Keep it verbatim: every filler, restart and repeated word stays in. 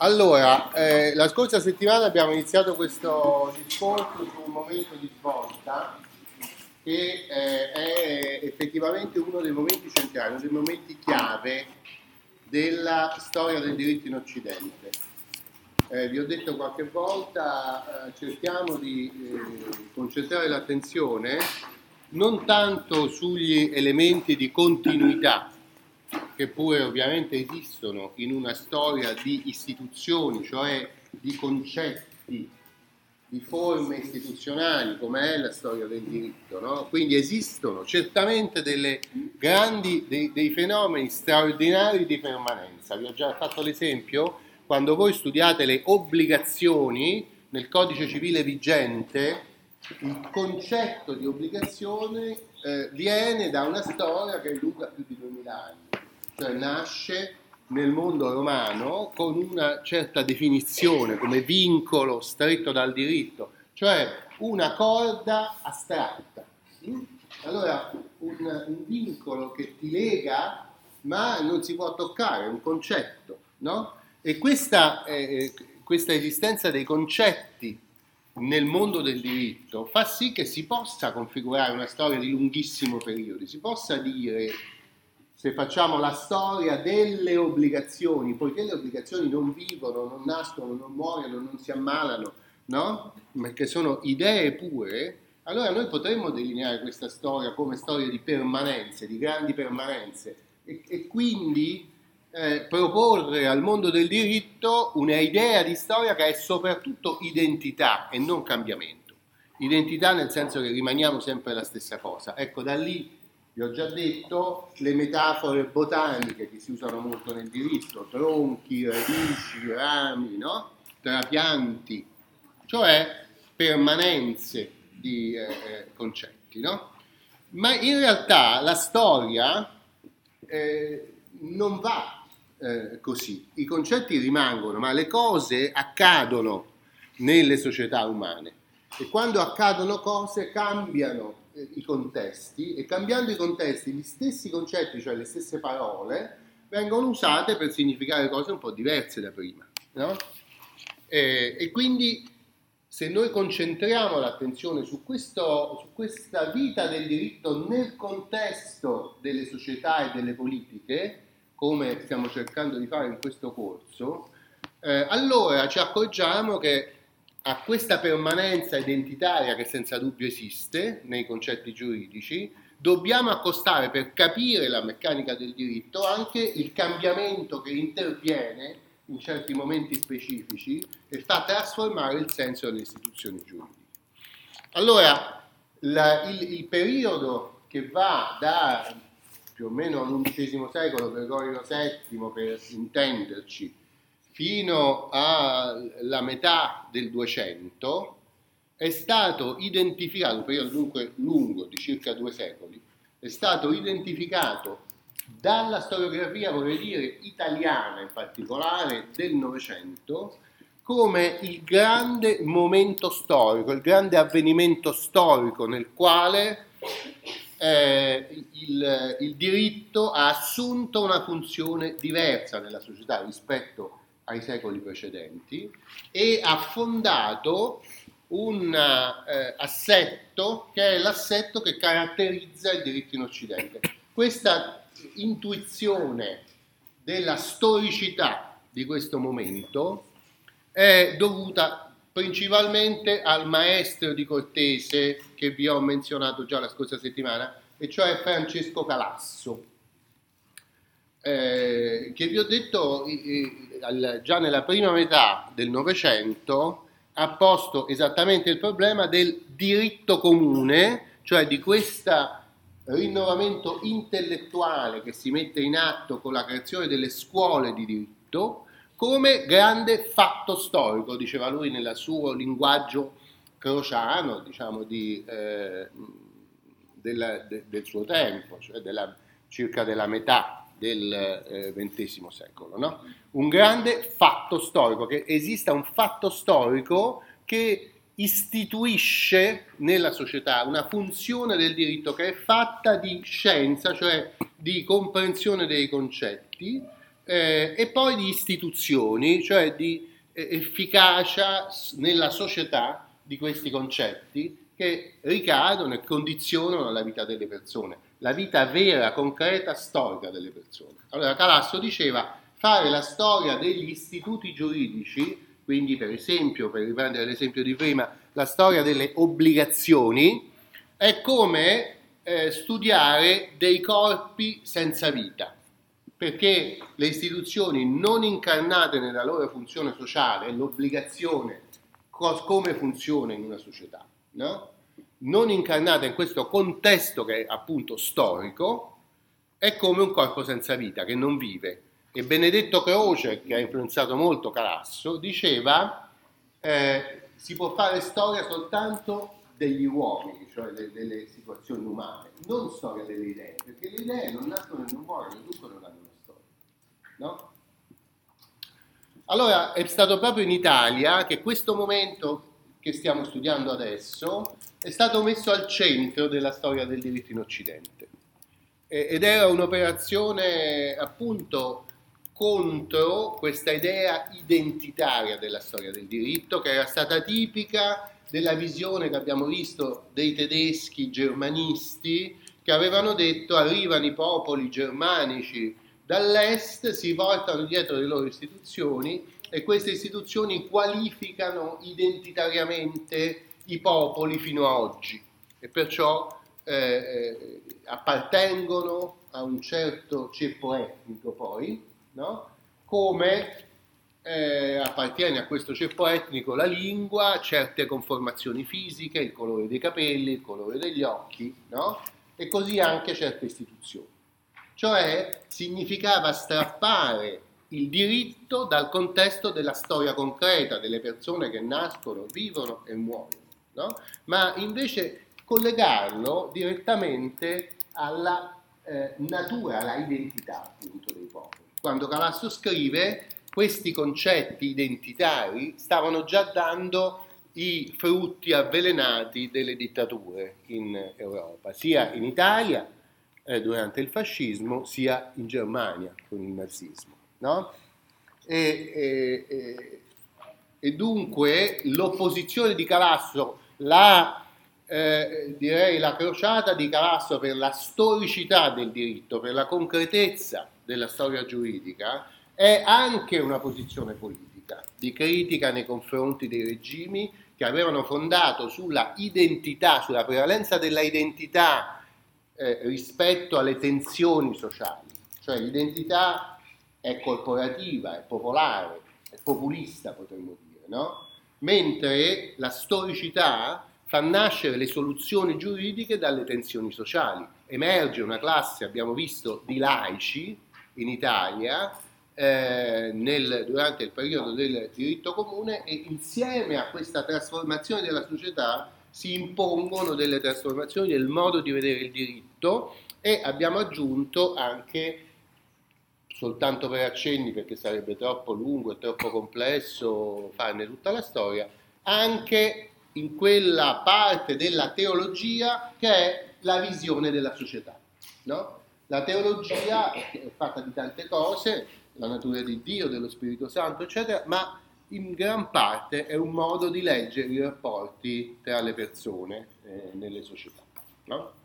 Allora, eh, la scorsa settimana abbiamo iniziato questo discorso su un momento di svolta che eh, è effettivamente uno dei momenti centrali, uno dei momenti chiave della storia del diritto in Occidente. Eh, vi ho detto qualche volta, eh, cerchiamo di eh, concentrare l'attenzione non tanto sugli elementi di continuità, che pure ovviamente esistono in una storia di istituzioni, cioè di concetti, di forme istituzionali, come è la storia del diritto, no? Quindi esistono certamente delle grandi, dei, dei fenomeni straordinari di permanenza. Vi ho già fatto l'esempio: quando voi studiate le obbligazioni nel codice civile vigente, il concetto di obbligazione eh, viene da una storia che è lunga più di duemila anni. Cioè nasce nel mondo romano con una certa definizione come vincolo stretto dal diritto, cioè una corda astratta. Allora un, un vincolo che ti lega ma non si può toccare, è un concetto, no? E questa, eh, questa esistenza dei concetti nel mondo del diritto fa sì che si possa configurare una storia di lunghissimo periodo, si possa dire, se facciamo la storia delle obbligazioni, poiché le obbligazioni non vivono, non nascono, non muoiono, non si ammalano, no? Perché sono idee pure, allora noi potremmo delineare questa storia come storia di permanenze, di grandi permanenze, e, e quindi eh, proporre al mondo del diritto un'idea di storia che è soprattutto identità e non cambiamento. Identità nel senso che rimaniamo sempre la stessa cosa. Ecco, da lì, vi ho già detto, le metafore botaniche che si usano molto nel diritto, tronchi, radici, rami, no? Trapianti, cioè permanenze di eh, concetti, no? Ma in realtà la storia eh, non va eh, così, i concetti rimangono, ma le cose accadono nelle società umane e quando accadono cose cambiano i contesti, e cambiando i contesti gli stessi concetti, cioè le stesse parole, vengono usate per significare cose un po' diverse da prima, no? e, e quindi se noi concentriamo l'attenzione su, questo, su questa vita del diritto nel contesto delle società e delle politiche, come stiamo cercando di fare in questo corso, eh, allora ci accorgiamo che a questa permanenza identitaria che senza dubbio esiste nei concetti giuridici, dobbiamo accostare, per capire la meccanica del diritto, anche il cambiamento che interviene in certi momenti specifici e fa trasformare il senso delle istituzioni giuridiche. Allora, la, il, il periodo che va da più o meno all'undicesimo secolo, Gregorio settimo per intenderci, fino alla metà del duecento, è stato identificato, un periodo dunque lungo di circa due secoli, è stato identificato dalla storiografia, vorrei dire, italiana in particolare, del Novecento, come il grande momento storico, il grande avvenimento storico nel quale Eh, il, il diritto ha assunto una funzione diversa nella società rispetto ai secoli precedenti e ha fondato un eh, assetto che è l'assetto che caratterizza il diritto in Occidente. Questa intuizione della storicità di questo momento è dovuta principalmente al maestro di Cortese che vi ho menzionato già la scorsa settimana, e cioè Francesco Calasso, eh, che vi ho detto eh, al, già nella prima metà del Novecento ha posto esattamente il problema del diritto comune, cioè di questo rinnovamento intellettuale che si mette in atto con la creazione delle scuole di diritto, come grande fatto storico, diceva lui nel suo linguaggio crociano, diciamo, di, eh, della, de, del suo tempo, cioè della, circa della metà del ventesimo eh, secolo, no? Un grande fatto storico, che esista un fatto storico che istituisce nella società una funzione del diritto che è fatta di scienza, cioè di comprensione dei concetti, eh, e poi di istituzioni, cioè di eh, efficacia nella società di questi concetti che ricadono e condizionano la vita delle persone, la vita vera, concreta, storica delle persone. Allora Calasso diceva: fare la storia degli istituti giuridici, quindi per esempio, per riprendere l'esempio di prima, la storia delle obbligazioni, è come eh, studiare dei corpi senza vita, perché le istituzioni non incarnate nella loro funzione sociale, l'obbligazione cos- come funziona in una società, no? Non incarnata in questo contesto che è appunto storico, è come un corpo senza vita che non vive. E Benedetto Croce, che ha influenzato molto Calasso, diceva eh, si può fare storia soltanto degli uomini, cioè delle, delle situazioni umane, non storia delle idee, perché le idee non nascono e non muoiono, dunque non hanno una storia, no? Allora è stato proprio in Italia che questo momento che stiamo studiando adesso è stato messo al centro della storia del diritto in Occidente, e, ed era un'operazione appunto contro questa idea identitaria della storia del diritto, che era stata tipica della visione che abbiamo visto dei tedeschi germanisti, che avevano detto: arrivano i popoli germanici dall'est, si voltano dietro le loro istituzioni e queste istituzioni qualificano identitariamente i popoli fino a oggi, e perciò eh, appartengono a un certo ceppo etnico, poi, no? Come eh, appartiene a questo ceppo etnico la lingua, certe conformazioni fisiche, il colore dei capelli, il colore degli occhi, no? E così anche certe istituzioni. Cioè significava strappare il diritto dal contesto della storia concreta, delle persone che nascono, vivono e muoiono, no? Ma invece collegarlo direttamente alla eh, natura, alla identità appunto dei popoli. Quando Calasso scrive, questi concetti identitari stavano già dando i frutti avvelenati delle dittature in Europa, sia in Italia eh, durante il fascismo, sia in Germania con il nazismo, no? E, e, e dunque l'opposizione di Calasso, la, eh, direi la crociata di Calasso per la storicità del diritto, per la concretezza della storia giuridica, è anche una posizione politica di critica nei confronti dei regimi che avevano fondato sulla identità, sulla prevalenza della identità eh, rispetto alle tensioni sociali. Cioè l'identità è corporativa, è popolare, è populista, potremmo dire, no? Mentre la storicità fa nascere le soluzioni giuridiche dalle tensioni sociali. Emerge una classe, abbiamo visto, di laici in Italia eh, nel, durante il periodo del diritto comune, e insieme a questa trasformazione della società si impongono delle trasformazioni del modo di vedere il diritto, e abbiamo aggiunto anche, soltanto per accenni perché sarebbe troppo lungo e troppo complesso farne tutta la storia, anche in quella parte della teologia che è la visione della società, no? La teologia è fatta di tante cose, la natura di Dio, dello Spirito Santo, eccetera, ma in gran parte è un modo di leggere i rapporti tra le persone eh, nelle società, no?